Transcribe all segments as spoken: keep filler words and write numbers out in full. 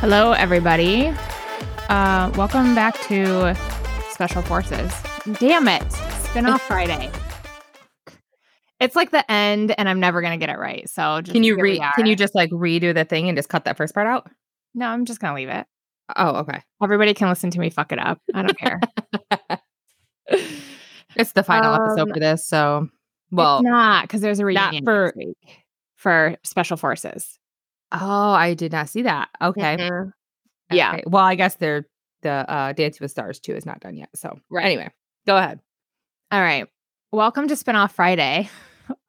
Hello, everybody. Uh, welcome back to Special Forces. Damn it. Spinoff Friday. It's like the end and I'm never going to get it right. So just Can you re- can you just like redo the thing and just cut that first part out? No, I'm just going to leave it. Oh, okay. Everybody can listen to me fuck it up. I don't care. It's the final um, episode for this, so well, it's not, cuz there's a reunion for for Special Forces. Oh, I did not see that. Okay. Mm-hmm. Okay. Yeah. Well, I guess they're the uh Dancing with the Stars two is not done yet. So, right. Anyway, go ahead. All right. Welcome to Spinoff Friday.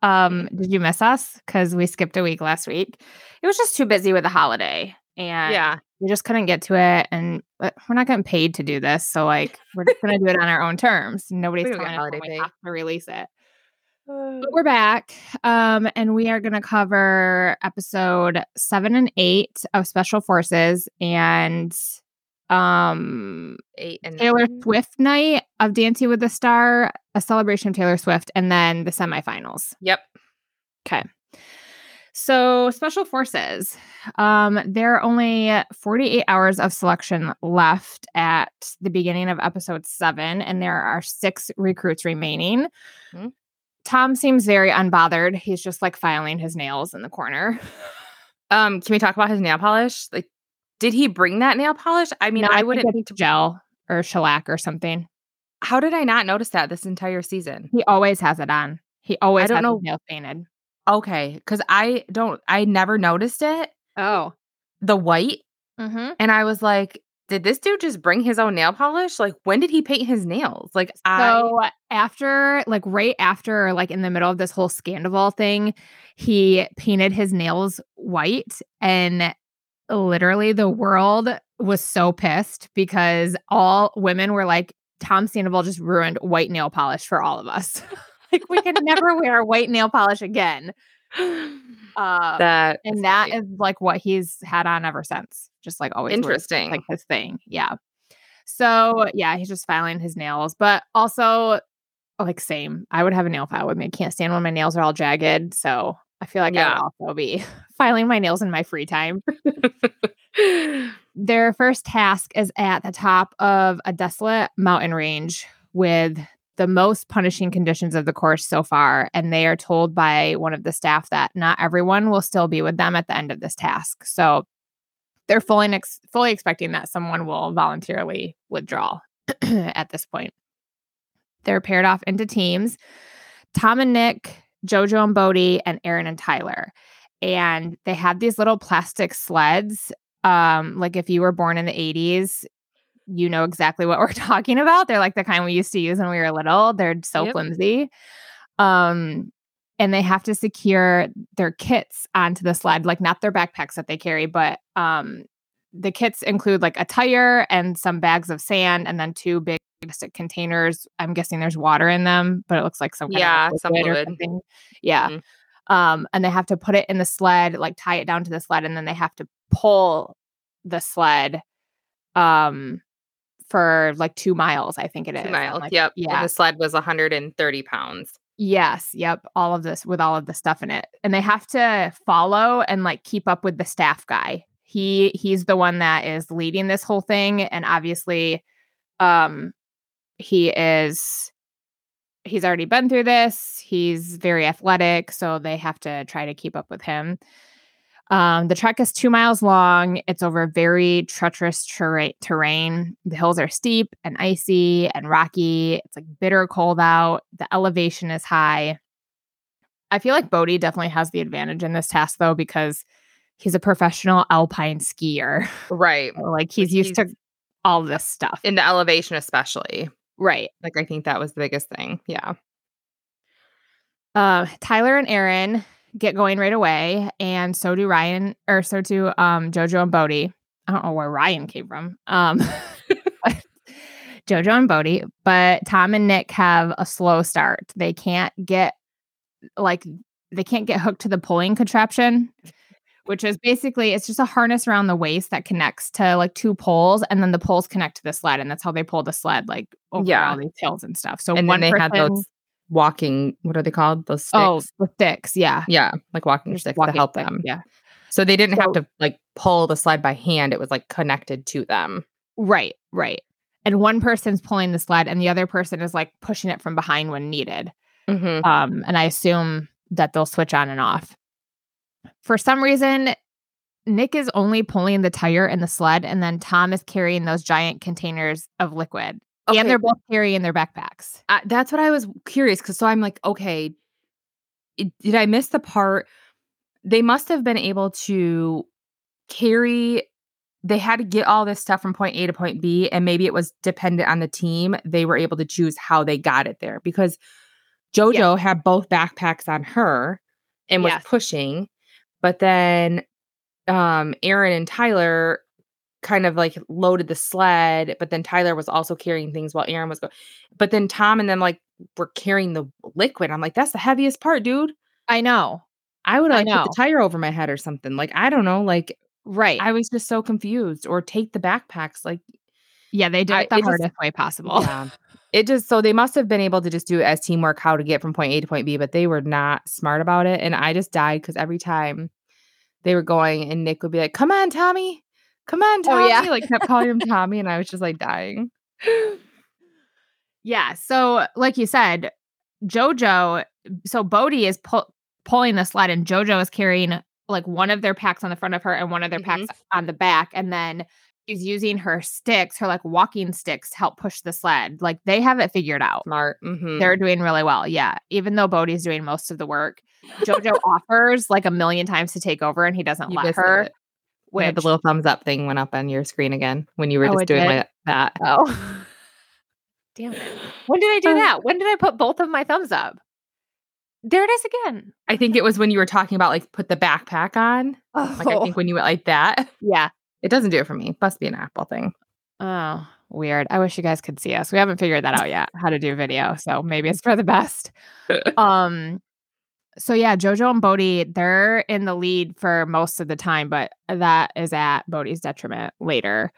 Um, did you miss us? Because we skipped a week last week. It was just too busy with the holiday, and yeah, we just couldn't get to it. And we're not getting paid to do this, so like we're just gonna do it on our own terms. Nobody's telling us when we have to release it. But we're back, um, and we are gonna cover episode seven and eight of Special Forces, and um, eight and Taylor nine. Swift night of Dancing with the Star. A celebration of Taylor Swift, and then the semifinals. Yep. Okay. So Special Forces. Um, there are only forty-eight hours of selection left at the beginning of episode seven, and there are six recruits remaining. Mm-hmm. Tom seems very unbothered. He's just like filing his nails in the corner. Um, can we talk about his nail polish? Like, did he bring that nail polish? I mean, no, I, I wouldn't gel or shellac or something. How did I not notice that this entire season? He always has it on. He always I don't has know. His nails painted. Okay, because I don't, I never noticed it. Oh. The white. Mm-hmm. And I was like, did this dude just bring his own nail polish? Like, when did he paint his nails? Like, so I... after, like right after, like in the middle of this whole Scandoval thing, he painted his nails white, and literally the world was so pissed because all women were like, Tom Sandoval just ruined white nail polish for all of us. Like, we can never wear white nail polish again. Um, that and is that funny. Is like what he's had on ever since. Just like always. Interesting. Wears, like his thing. Yeah. So yeah, he's just filing his nails, but also like same. I would have a nail file with me. I can't stand when my nails are all jagged. So I feel like yeah. I would also be filing my nails in my free time. Their first task is at the top of a desolate mountain range with the most punishing conditions of the course so far. And they are told by one of the staff that not everyone will still be with them at the end of this task. So they're fully, ex- fully expecting that someone will voluntarily withdraw at this point. They're paired off into teams. Tom and Nick, JoJo and Bodhi, and Aaron and Tyler. And they had these little plastic sleds. Um, like if you were born in the eighties, you know exactly what we're talking about. They're like the kind we used to use when we were little. They're so yep. flimsy. Um, and they have to secure their kits onto the sled, like not their backpacks that they carry, but um, the kits include like a tire and some bags of sand and then two big plastic containers. I'm guessing there's water in them, but it looks like some kind yeah, of some fluid. Or something. Yeah. Mm-hmm. Um, and they have to put it in the sled, like tie it down to the sled, and then they have to pull the sled um, for like two miles, I think it is. Two miles, like, yep. Yeah. And the sled was one hundred thirty pounds. Yes, yep. All of this with all of the stuff in it. And they have to follow and like keep up with the staff guy. He He's the one that is leading this whole thing. And obviously um, he is... He's already been through this. He's very athletic, so they have to try to keep up with him. Um, the trek is two miles long. It's over very treacherous ter- terrain. The hills are steep and icy and rocky. It's like bitter cold out. The elevation is high. I feel like Bodhi definitely has the advantage in this task, though, because he's a professional alpine skier. Right. So, like he's used he's to all this stuff. In the elevation, especially. Right. Like, I think that was the biggest thing. Yeah. Uh, Tyler and Aaron get going right away. And so do Ryan, or so do um, JoJo and Bodhi. I don't know where Ryan came from. Um, JoJo and Bodhi. But Tom and Nick have a slow start. They can't get, like, they can't get hooked to the pulling contraption, which is basically, it's just a harness around the waist that connects to like two poles, and then the poles connect to the sled, and that's how they pull the sled, like over yeah. all these hills and stuff. So and one then they person, had those walking, what are they called? Those sticks. Oh, the sticks, yeah. Yeah, like walking Just sticks walking to help sticks, them. Yeah. So they didn't so, have to like pull the sled by hand. It was like connected to them. Right, right. And one person's pulling the sled and the other person is like pushing it from behind when needed. Mm-hmm. Um, and I assume that they'll switch on and off. For some reason, Nick is only pulling the tire and the sled, and then Tom is carrying those giant containers of liquid. Okay. And they're both carrying their backpacks. Uh, that's what I was curious, because so I'm like, okay, it, did I miss the part? They must have been able to carry, they had to get all this stuff from point A to point B, and maybe it was dependent on the team. They were able to choose how they got it there, because JoJo yeah. had both backpacks on her and was yes. pushing, but then um, Aaron and Tyler kind of like loaded the sled, but then Tyler was also carrying things while Aaron was going. But then Tom and them like were carrying the liquid. I'm like, that's the heaviest part, dude. I know. I would like I put the tire over my head or something. Like, I don't know. Like, right. I was just so confused. Or take the backpacks. Like, yeah, they did it the I, it hardest just, way possible. Yeah. It just, so they must have been able to just do it as teamwork, how to get from point A to point B, but they were not smart about it. And I just died because every time they were going and Nick would be like, come on, Tommy. Come on, Tommy. Oh, yeah. Like, kept calling him Tommy, and I was just, like, dying. Yeah. So, like you said, JoJo, so Bodhi is pull, pulling the sled, and JoJo is carrying, like, one of their packs on the front of her and one of their mm-hmm. packs on the back. And then she's using her sticks, her, like, walking sticks to help push the sled. Like, they have it figured out. Smart. Mm-hmm. They're doing really well. Yeah. Even though Bodhi's doing most of the work, JoJo offers, like, a million times to take over, and he doesn't you let her. It. Which, yeah, the little thumbs up thing went up on your screen again when you were oh, just doing like that. Oh, damn it. When did I do um, that? When did I put both of my thumbs up? There it is again. I think it was when you were talking about like put the backpack on. Oh. Like I think when you went like that. Yeah. It doesn't do it for me. It must be an Apple thing. Oh, weird. I wish you guys could see us. We haven't figured that out yet, how to do video. So maybe it's for the best. Um. So yeah, JoJo and Bodhi, they're in the lead for most of the time, but that is at Bodhi's detriment later.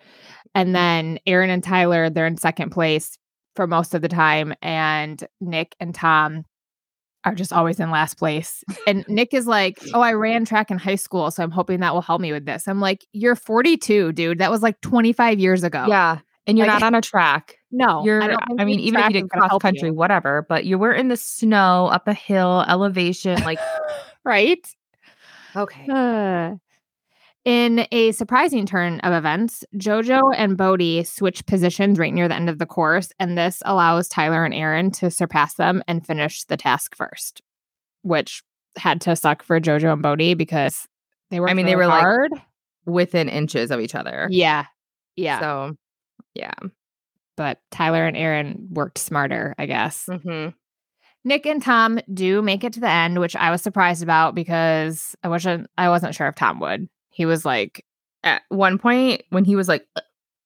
And then Aaron and Tyler, they're in second place for most of the time. And Nick and Tom are just always in last place. And Nick is like, oh, I ran track in high school, so I'm hoping that will help me with this. I'm like, you're forty-two, dude. That was like twenty-five years ago. Yeah. And you're like, not on a track. No. You're, I, don't I mean, even if you didn't cross country, you. whatever, but you were in the snow, up a hill, elevation, like, right? Okay. Uh, in a surprising turn of events, JoJo and Bodhi switch positions right near the end of the course, and this allows Tyler and Aaron to surpass them and finish the task first, which had to suck for JoJo and Bodhi because they were I mean, really they were hard. Like within inches of each other. Yeah. Yeah. So, yeah. But Tyler and Aaron worked smarter, I guess. Mm-hmm. Nick and Tom do make it to the end, which I was surprised about because I wasn't I wasn't sure if Tom would. He was like, at one point when he was like,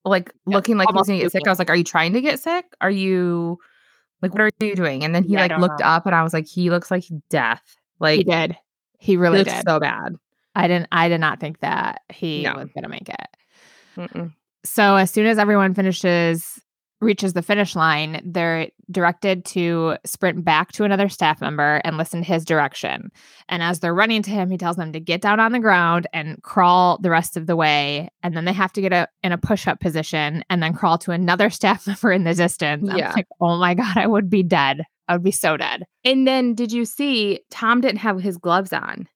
like looking like he was going to get sick, I was like, are you trying to get sick? Are you, like, what are you doing? And then he yeah, like looked know. up and I was like, he looks like death. Like, he did. He really he did. so bad. I didn't, I did not think that he no. was going to make it. Mm-mm. So as soon as everyone finishes... reaches the finish line, they're directed to sprint back to another staff member and listen to his direction. And as they're running to him, he tells them to get down on the ground and crawl the rest of the way. And then they have to get a, in a push-up position and then crawl to another staff member in the distance. Yeah. I'm like, oh my God, I would be dead. I would be so dead. And then did you see Tom didn't have his gloves on?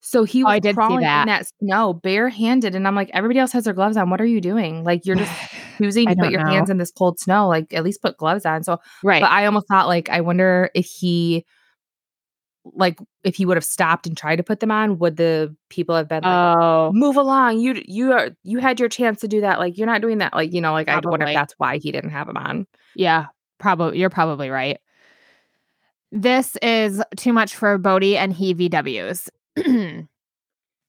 So he was oh, crawling that. in that snow barehanded. And I'm like, everybody else has their gloves on. What are you doing? Like, you're just choosing to put your know. hands in this cold snow. Like, at least put gloves on. So, right. But I almost thought, like, I wonder if he, like, if he would have stopped and tried to put them on, would the people have been like, oh, move along. You, you are, you had your chance to do that. Like, you're not doing that. Like, you know, like, probably. I wonder if that's why he didn't have them on. Yeah, probably. You're probably right. This is too much for Bodhi, and he V Ws.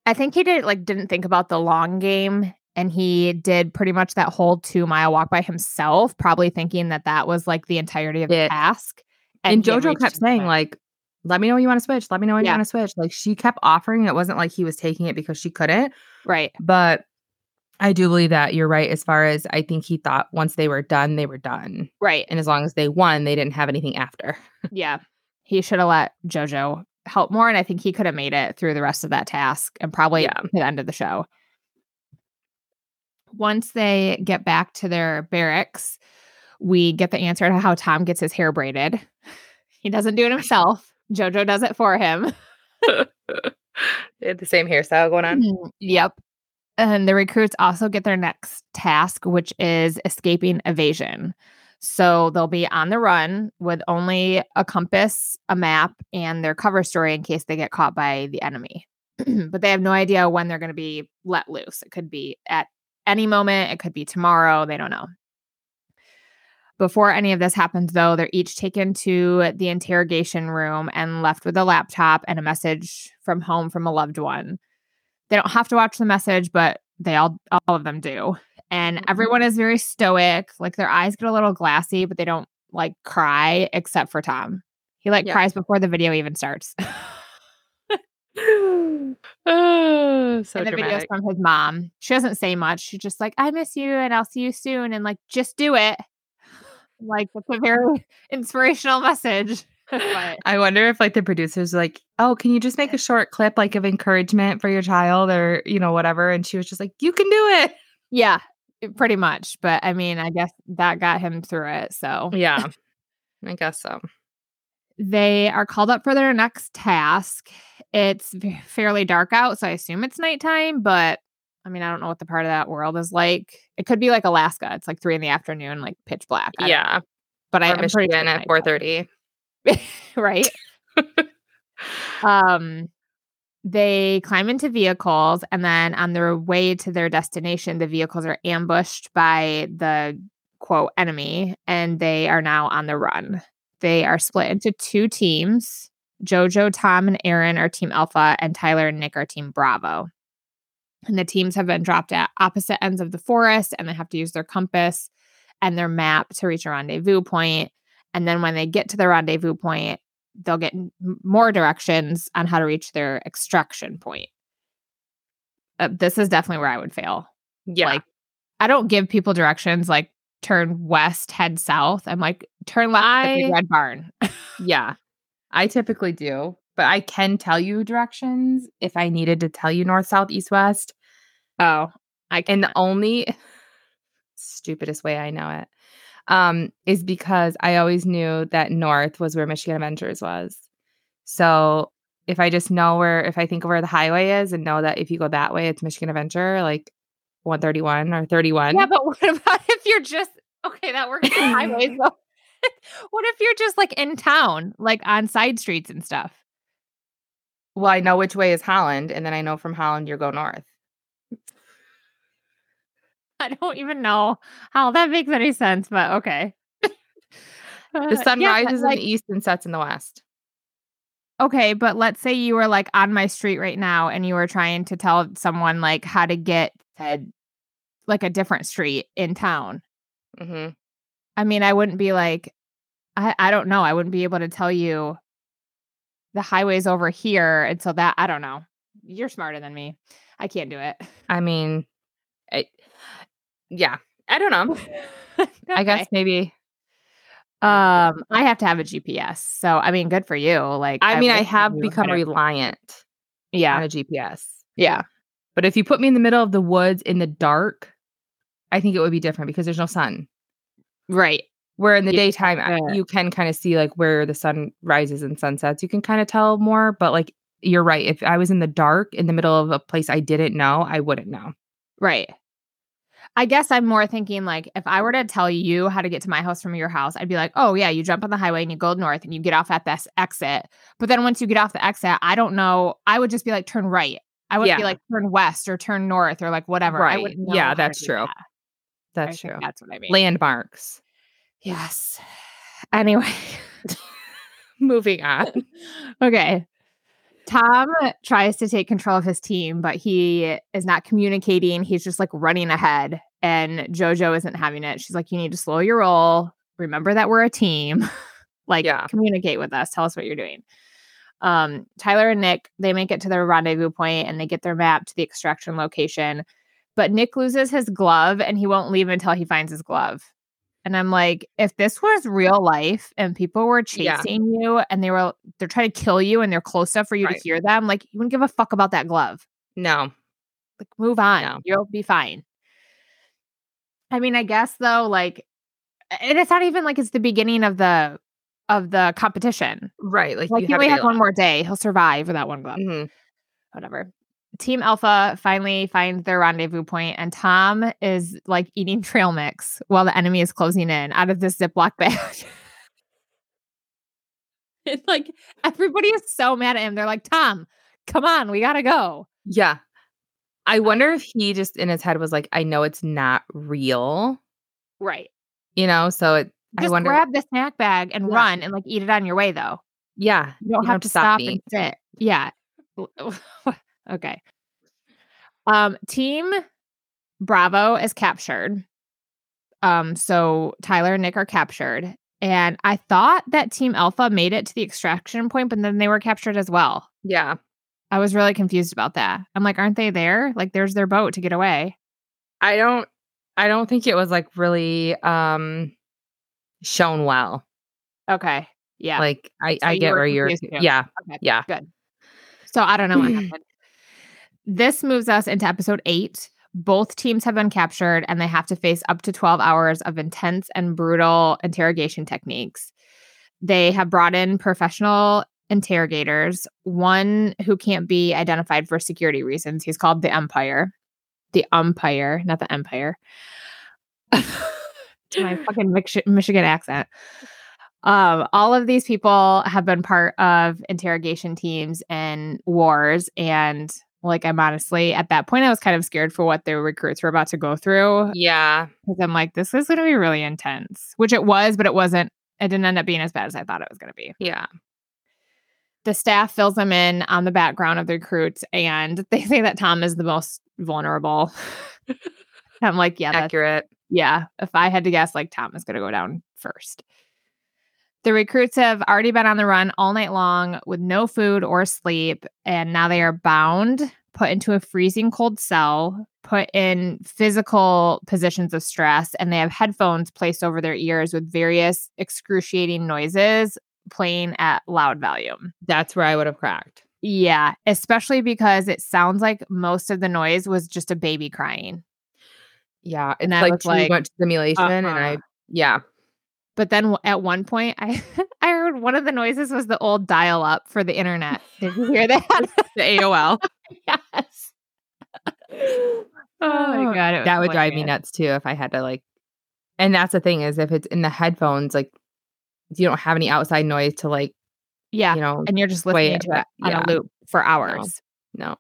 I think he did like didn't think about the long game, and he did pretty much that whole two mile walk by himself, probably thinking that that was like the entirety of the it, task. And, and JoJo kept saying like, "Let me know when you want to switch. Let me know when yeah. you want to switch." Like, she kept offering. It wasn't like he was taking it because she couldn't. Right. But I do believe that you're right. As far as I think he thought once they were done, they were done. Right. And as long as they won, they didn't have anything after. Yeah. He should have let JoJo help more. And I think he could have made it through the rest of that task and probably yeah. to the end of the show. Once they get back to their barracks, we get the answer to how Tom gets his hair braided. He doesn't do it himself. JoJo does it for him. They had the same hairstyle going on. Mm-hmm. Yep. And the recruits also get their next task, which is escaping evasion. So they'll be on the run with only a compass, a map, and their cover story in case they get caught by the enemy. But they have no idea when they're going to be let loose. It could be at any moment. It could be tomorrow. They don't know. Before any of this happens, though, they're each taken to the interrogation room and left with a laptop and a message from home from a loved one. They don't have to watch the message, but they all all of them do. And everyone is very stoic. Like, their eyes get a little glassy, but they don't, like, cry except for Tom. He, like, yeah. cries before the video even starts. Oh, so and the dramatic. Video's from his mom. She doesn't say much. She's just like, I miss you, and I'll see you soon. And, like, just do it. Like, that's a very inspirational message. But I wonder if, like, the producers were like, oh, can you just make a short clip, like, of encouragement for your child or, you know, whatever? And she was just like, you can do it. Yeah, pretty much. But, I mean, I guess that got him through it. So, yeah, I guess so. They are called up for their next task. It's fairly dark out, so I assume it's nighttime. But, I mean, I don't know what the part of that world is like. It could be like Alaska. It's like three in the afternoon, like pitch black. I yeah. But or I am Michigan pretty at four thirty. Right. um, they climb into vehicles, and then on their way to their destination, the vehicles are ambushed by the quote enemy, and they are now on the run. They are split into two teams. JoJo, Tom, and Aaron are Team Alpha, and Tyler and Nick are Team Bravo. And the teams have been dropped at opposite ends of the forest, and they have to use their compass and their map to reach a rendezvous point. And then when they get to the rendezvous point, they'll get more directions on how to reach their extraction point. Uh, this is definitely where I would fail. Yeah. Like, I don't give people directions like turn west, head south. I'm like, turn left I, at the red barn. Yeah. I typically do. But I can tell you directions if I needed to tell you north, south, east, west. Oh, I can. And the only stupidest way I know it um, is because I always knew that north was where Michigan Adventures was. So if I just know where, if I think of where the highway is and know that if you go that way, it's Michigan Adventure, like one thirty-one or thirty-one. Yeah, but what about if you're just, okay, that works for highways though. What if you're just like in town, like on side streets and stuff? Well, I know which way is Holland, and then I know from Holland you go north. I don't even know how that makes any sense, but okay. The sun yeah, rises like, in the east and sets in the west. Okay, but let's say you were like on my street right now, and you were trying to tell someone like how to get to like a different street in town. Mm-hmm. I mean, I wouldn't be like, I, I don't know. I wouldn't be able to tell you. The highway's over here. And so that, I don't know. You're smarter than me. I can't do it. I mean, I, yeah, I don't know. Okay. I guess maybe. Um, I have to have a G P S. So, I mean, good for you. Like, I, I mean, I have become better. reliant yeah. on a G P S. Yeah. But if you put me in the middle of the woods in the dark, I think it would be different because there's no sun. Right. Where in the yeah. daytime, I, you can kind of see like where the sun rises and sunsets. You can kind of tell more, but like, you're right. If I was in the dark in the middle of a place I didn't know, I wouldn't know. Right. I guess I'm more thinking like, if I were to tell you how to get to my house from your house, I'd be like, oh yeah, you jump on the highway and you go north and you get off at this exit. But then once you get off the exit, I don't know. I would just be like, turn right. I would yeah. be like, turn west or turn north or like whatever. Right. I wouldn't know yeah, that's true. That. That's I true. That's what I mean. Landmarks. Yes. Anyway, moving on. Okay. Tom tries to take control of his team, but he is not communicating. He's just like running ahead, and JoJo isn't having it. She's like, you need to slow your roll. Remember that we're a team. Like, yeah. communicate with us. Tell us what you're doing. Um, Tyler and Nick, they make it to their rendezvous point, and they get their map to the extraction location. But Nick loses his glove, and he won't leave until he finds his glove. And I'm like, if this was real life and people were chasing yeah. you and they were, they're trying to kill you and they're close enough for you right. to hear them, like, you wouldn't give a fuck about that glove. No. Like, move on. No. You'll be fine. I mean, I guess though, like, and it's not even like it's the beginning of the, of the competition. Right. Like, like you he only has one more day. He'll survive without one glove. Mm-hmm. Whatever. Team Alpha finally finds their rendezvous point, and Tom is like eating trail mix while the enemy is closing in out of this Ziploc bag. It's like everybody is so mad at him. They're like, Tom, come on, we gotta go. Yeah. I wonder if he just in his head was like, I know it's not real. Right. You know, so it just I wonder grab the snack bag and yeah. run and like eat it on your way though. Yeah. You don't you have don't to stop, stop and sit. Yeah. Okay. Um, Team Bravo is captured. Um, so Tyler and Nick are captured. And I thought that Team Alpha made it to the extraction point, but then they were captured as well. Yeah. I was really confused about that. I'm like, aren't they there? Like, there's their boat to get away. I don't I don't think it was like really um shown well. Okay. Yeah. Like I, so I get where you're too. Yeah. Okay. Yeah. Good. So I don't know what happened. This moves us into episode eight. Both teams have been captured and they have to face up to twelve hours of intense and brutal interrogation techniques. They have brought in professional interrogators, one who can't be identified for security reasons. He's called the Empire. The Umpire, not the Empire. It's my fucking Mich- Michigan accent. Um, all of these people have been part of interrogation teams and wars. And like, I'm honestly, at that point, I was kind of scared for what the recruits were about to go through. Yeah. Because I'm like, this is going to be really intense, which it was, but it wasn't. It didn't end up being as bad as I thought it was going to be. Yeah. The staff fills them in on the background of the recruits, and they say that Tom is the most vulnerable. I'm like, yeah. Accurate. That's, yeah. If I had to guess, like, Tom is going to go down first. The recruits have already been on the run all night long with no food or sleep, and now they are bound, put into a freezing cold cell, put in physical positions of stress, and they have headphones placed over their ears with various excruciating noises playing at loud volume. That's where I would have cracked. Yeah, especially because it sounds like most of the noise was just a baby crying. Yeah, it's and I like was too like, much stimulation, uh-huh. and I, yeah. But then at one point, I, I heard one of the noises was the old dial-up for the internet. Did you hear that? The A O L. Yes. Oh, my God. It that would hilarious. Drive me nuts, too, if I had to, like... And that's the thing is, if it's in the headphones, like, you don't have any outside noise to, like... Yeah, you know, and you're just listening it, to it on yeah. a loop for hours. No.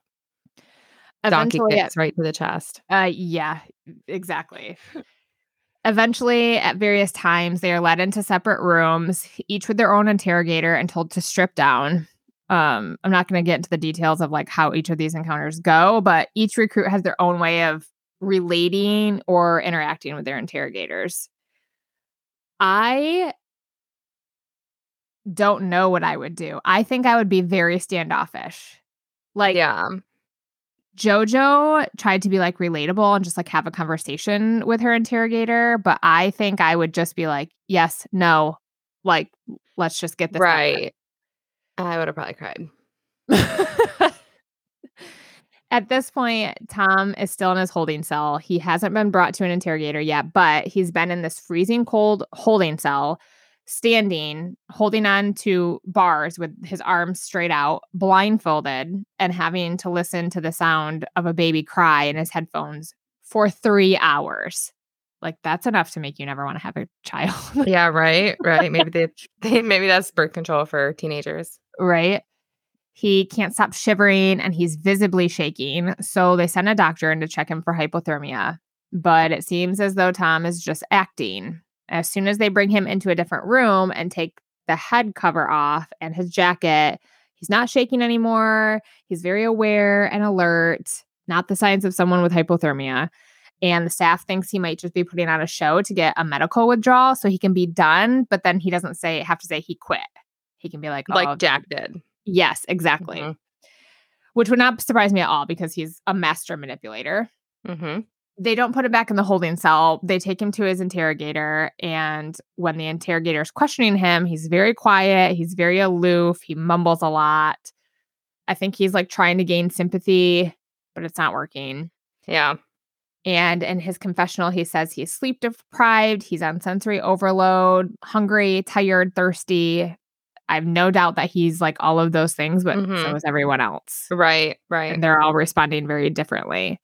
no. Donkey kicks right to the chest. Uh, yeah, exactly. Eventually, at various times, they are led into separate rooms, each with their own interrogator, and told to strip down. Um, I'm not going to get into the details of like how each of these encounters go, but each recruit has their own way of relating or interacting with their interrogators. I don't know what I would do. I think I would be very standoffish. Like, yeah. JoJo tried to be like relatable and just like have a conversation with her interrogator, but I think I would just be like, yes, no, like, let's just get this right. I would have probably cried. At this point, Tom is still in his holding cell. He hasn't been brought to an interrogator yet, but he's been in this freezing cold holding cell, standing, holding on to bars with his arms straight out, blindfolded, and having to listen to the sound of a baby cry in his headphones for three hours. Like, that's enough to make you never want to have a child. Yeah, right, right. Maybe they, they maybe that's birth control for teenagers. Right. He can't stop shivering, and he's visibly shaking. So they send a doctor in to check him for hypothermia. But it seems as though Tom is just acting. As soon as they bring him into a different room and take the head cover off and his jacket, he's not shaking anymore. He's very aware and alert, not the signs of someone with hypothermia. And the staff thinks he might just be putting on a show to get a medical withdrawal so he can be done. But then he doesn't say have to say he quit. He can be like, oh, like Jack did. Yes, exactly. Mm-hmm. Which would not surprise me at all because he's a master manipulator. Mm-hmm. They don't put him back in the holding cell. They take him to his interrogator. And when the interrogator is questioning him, he's very quiet. He's very aloof. He mumbles a lot. I think he's like trying to gain sympathy, but it's not working. Yeah. And in his confessional, he says he's sleep deprived. He's on sensory overload, hungry, tired, thirsty. I have no doubt that he's like all of those things, but mm-hmm. so is everyone else. Right, right. And they're all responding very differently.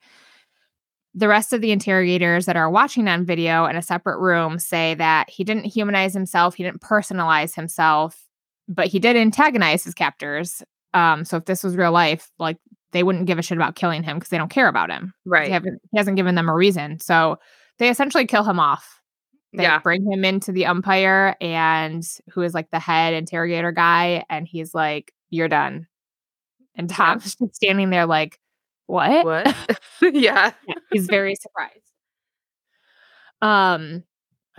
The rest of the interrogators that are watching on video in a separate room say that he didn't humanize himself, he didn't personalize himself, but he did antagonize his captors. Um, so if this was real life, like they wouldn't give a shit about killing him because they don't care about him. Right. He, haven't, he hasn't given them a reason. So they essentially kill him off. They yeah. bring him into the umpire, and who is like the head interrogator guy, and he's like, "You're done." And Tom's yeah. standing there like, What? What? yeah. yeah. He's very surprised. Um,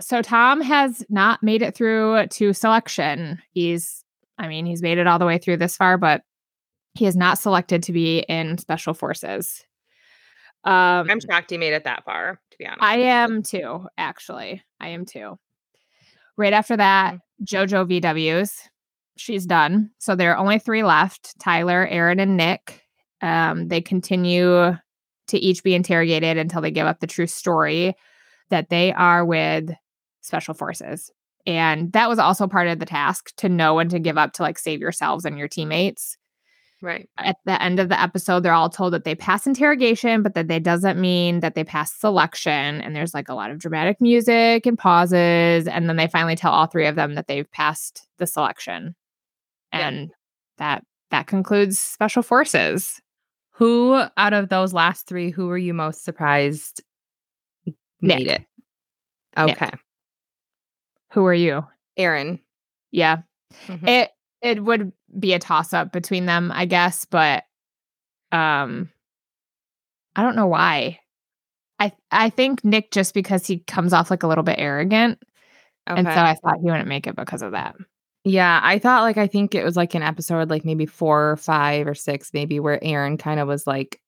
so Tom has not made it through to selection. He's, I mean, he's made it all the way through this far, but he is not selected to be in Special Forces. Um, I'm shocked he made it that far, to be honest. I am too, actually. I am too. Right after that, JoJo V Ws. She's done. So there are only three left: Tyler, Aaron, and Nick. Um, they continue to each be interrogated until they give up the true story that they are with Special Forces. And that was also part of the task, to know when to give up to like save yourselves and your teammates. Right. At the end of the episode, they're all told that they pass interrogation, but that that doesn't mean that they pass selection. And there's like a lot of dramatic music and pauses. And then they finally tell all three of them that they've passed the selection. And yeah. that that concludes Special Forces. Who out of those last three, who were you most surprised made Nick. It? Okay. Nick. Who are you? Aaron. Yeah. Mm-hmm. It it would be a toss-up between them, I guess, but um I don't know why. I I think Nick, just because he comes off like a little bit arrogant. Okay. And so I thought he wouldn't make it because of that. Yeah, I thought like, I think it was like an episode like maybe four or five or six maybe where Aaron kind of was like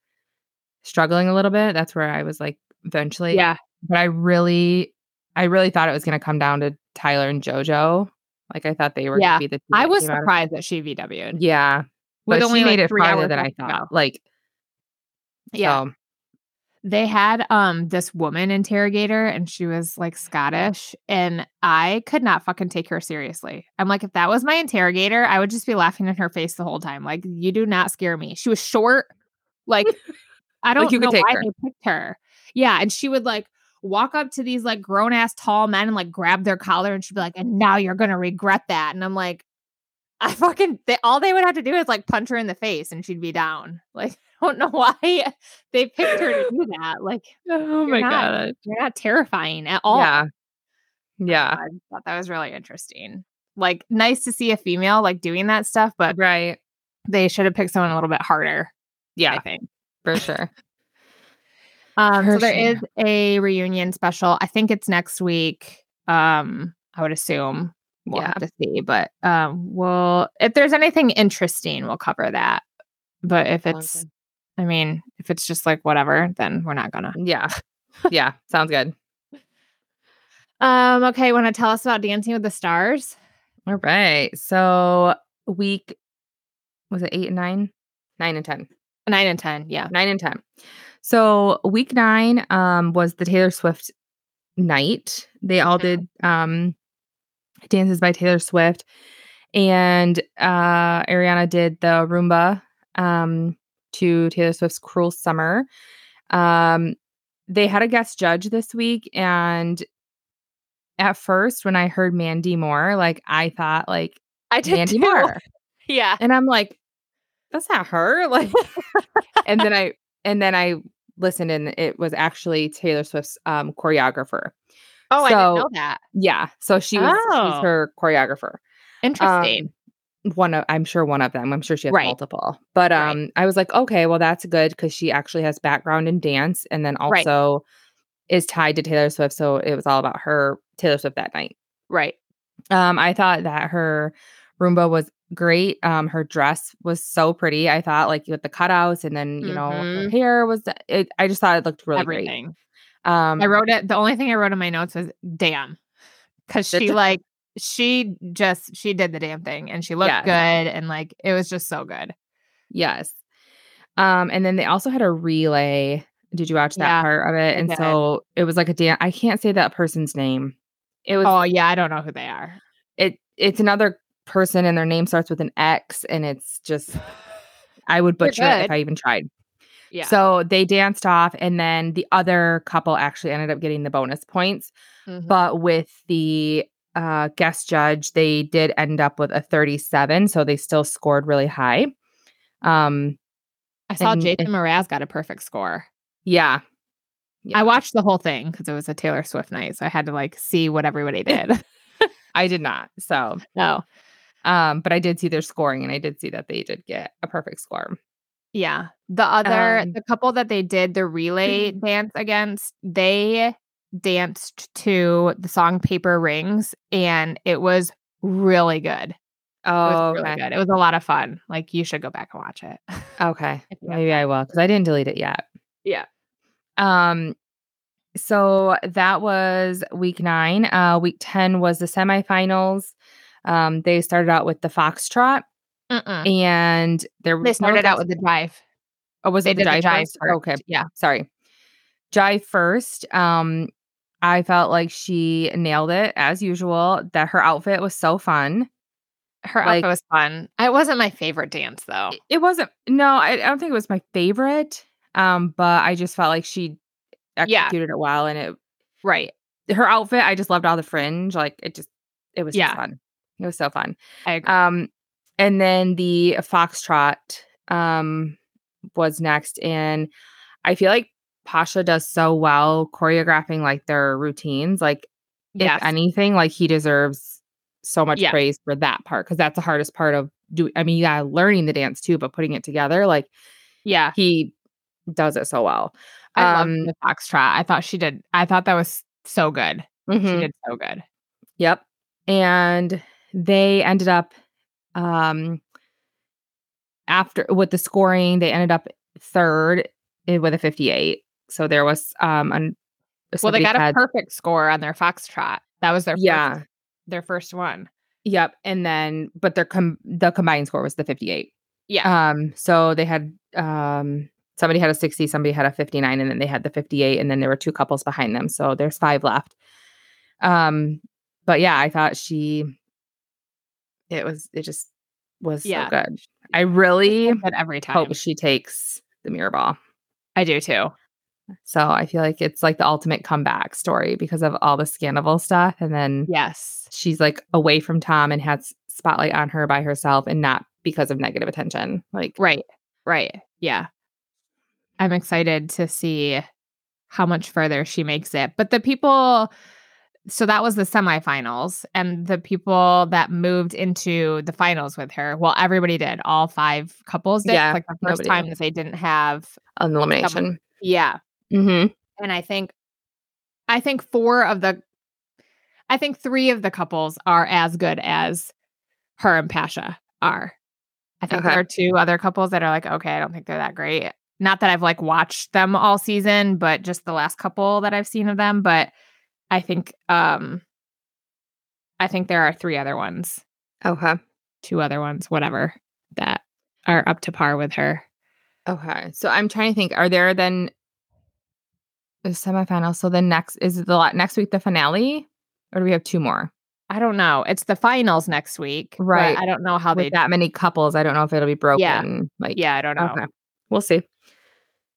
struggling a little bit. That's where I was like eventually. Yeah. But I really, I really thought it was going to come down to Tyler and JoJo. Like I thought they were yeah. going to be the two. I was surprised that she V W'd. Yeah. But only she made it farther than I thought. Like, yeah. So. They had um this woman interrogator, and she was like Scottish, and I could not fucking take her seriously. I'm like, if that was my interrogator, I would just be laughing in her face the whole time. Like, you do not scare me. She was short. Like, I don't like you know could take why her. They picked her. Yeah, and she would like walk up to these like grown ass tall men and like grab their collar, and she'd be like, "And now you're gonna regret that." And I'm like, I fucking they, all they would have to do is like punch her in the face, and she'd be down. Like. I don't know why they picked her to do that. Like, oh my god, you're not terrifying at all. Yeah, yeah. I thought that was really interesting. Like, nice to see a female like doing that stuff, but right, they should have picked someone a little bit harder. Yeah, I think for sure. um, for so there sure. is a reunion special. I think it's next week. Um, I would assume we'll yeah. have to see, but um, we'll if there's anything interesting, we'll cover that. But if it's okay. I mean, if it's just like whatever, then we're not gonna. Yeah. Yeah. Sounds good. Um, okay. Want to tell us about Dancing with the Stars? All right. So week, was it eight and nine? Nine and ten. Nine and ten. Yeah. Nine and ten. So week nine um, was the Taylor Swift night. They all did um, dances by Taylor Swift. And uh, Ariana did the Roomba. Um, to Taylor Swift's Cruel Summer. Um, they had a guest judge this week. And at first, when I heard Mandy Moore, like I thought like I did Mandy too. Moore. Yeah. And I'm like, that's not her. Like, and then I, and then I listened, and it was actually Taylor Swift's um, choreographer. Oh, so, I didn't know that. Yeah. So she was, oh. she's her choreographer. Interesting. Um, One of, I'm sure one of them, I'm sure she has right. multiple, but, um, right. I was like, okay, well that's good. Cause she actually has background in dance, and then also right. is tied to Taylor Swift. So it was all about her Taylor Swift that night. Right. Um, I thought that her Roomba was great. Um, her dress was so pretty. I thought like with the cutouts, and then, you mm-hmm. know, her hair was, it, I just thought it looked really Everything. Great. Um, I wrote it. The only thing I wrote in my notes was damn, because she like she just she did the damn thing and she looked yeah. good. And like it was just so good. Yes. Um, and then they also had a relay. Did you watch that yeah, part of it? And so it was like a dance. I can't say that person's name. It was. Oh, yeah. I don't know who they are. It It's another person and their name starts with an X. And it's just, I would butcher it if I even tried. Yeah. So they danced off. And then the other couple actually ended up getting the bonus points. Mm-hmm. But with the uh, guest judge, they did end up with a thirty-seven. So they still scored really high. Um, I saw and, Jason Mraz got a perfect score. Yeah. yeah. I watched the whole thing because it was a Taylor Swift night. So I had to like see what everybody did. I did not. So no. Um, but I did see their scoring and I did see that they did get a perfect score. Yeah. The other, um, the couple that they did the relay dance against, they danced to the song Paper Rings and it was really good. Oh, it was really okay. good. It was a lot of fun. Like you should go back and watch it. Okay. Maybe I will because I didn't delete it yet. Yeah. Um, so that was week nine. Uh, week ten was the semifinals. Um, they started out with the foxtrot, Mm-mm. and there they started out with the jive. Oh, was they it the jive? The jive first? First. Okay, yeah, sorry, jive first. Um, I felt like she nailed it as usual. That her outfit was so fun. Her like, outfit was fun. It wasn't my favorite dance though. It wasn't. No, I, I don't think it was my favorite. Um, but I just felt like she executed yeah. it well, and it right her outfit. I just loved all the fringe. Like it just, it was yeah. just fun. It was so fun. I agree. Um, and then the foxtrot um was next, and I feel like Pasha does so well choreographing like their routines. Like yes. if anything, like he deserves so much yeah. praise for that part because that's the hardest part of do. I mean, yeah, learning the dance too, but putting it together, like yeah, he. does it so well. I um, loved the foxtrot. I thought she did. I thought that was so good. Mm-hmm. She did so good. Yep. And they ended up um, after with the scoring, they ended up third with a fifty-eight. So there was um, an, well, they got had, a perfect score on their foxtrot. That was their yeah first, their first one. Yep. And then, but their com- the combined score was the fifty-eight. Yeah. Um. So they had um. Somebody had a sixty, somebody had a fifty-nine, and then they had the fifty-eight, and then there were two couples behind them. So there's five left. Um, but yeah, I thought she, it was, it just was yeah. so good. I really every time. hope she takes the mirror ball. I do too. So I feel like it's like the ultimate comeback story because of all the Scandival stuff. And then yes, she's like away from Tom and had spotlight on her by herself and not because of negative attention. Like, right, right. Yeah. I'm excited to see how much further she makes it. But the people, so that was the semifinals, and the people that moved into the finals with her, well, everybody did. All five couples did. Yeah, it's like the first time did. that they didn't have an elimination. Couple. Yeah. Mm-hmm. And I think, I think four of the, I think three of the couples are as good as her and Pasha are. I think okay. there are two other couples that are like, okay, I don't think they're that great. Not that I've like watched them all season, but just the last couple that I've seen of them. But I think, um, I think there are three other ones. Okay. Two other ones, whatever, that are up to par with her. Okay. So I'm trying to think, are there then the semifinals? So the next, is it the next week, the finale, or do we have two more? I don't know. It's the finals next week. Right. I don't know how with they, that many couples. I don't know if it'll be broken. Yeah. Like, yeah, I don't know. Okay. We'll see.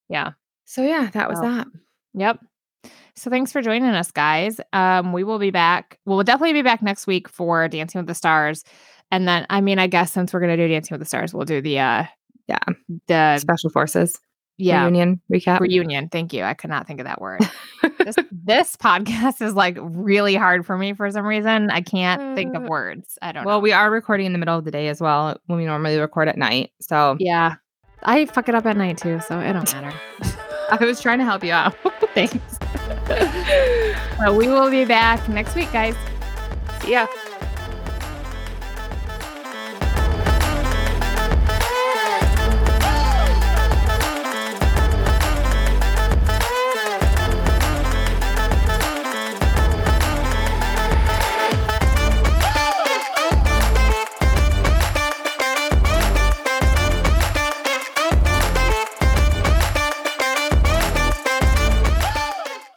Yeah. So yeah, that was oh. that. Yep. So thanks for joining us, guys. Um, we will be back. Well, we'll definitely be back next week for Dancing with the Stars. And then, I mean, I guess since we're going to do Dancing with the Stars, we'll do the, uh, yeah, the Special Forces. Yeah. Reunion recap. Reunion. Thank you. I could not think of that word. this, this podcast is like really hard for me for some reason. I can't think of words. I don't well, know. Well, we are recording in the middle of the day as well when we normally record at night. So yeah. I fuck it up at night too, so it don't matter. I was trying to help you out. Thanks. Well, we will be back next week, guys. See ya.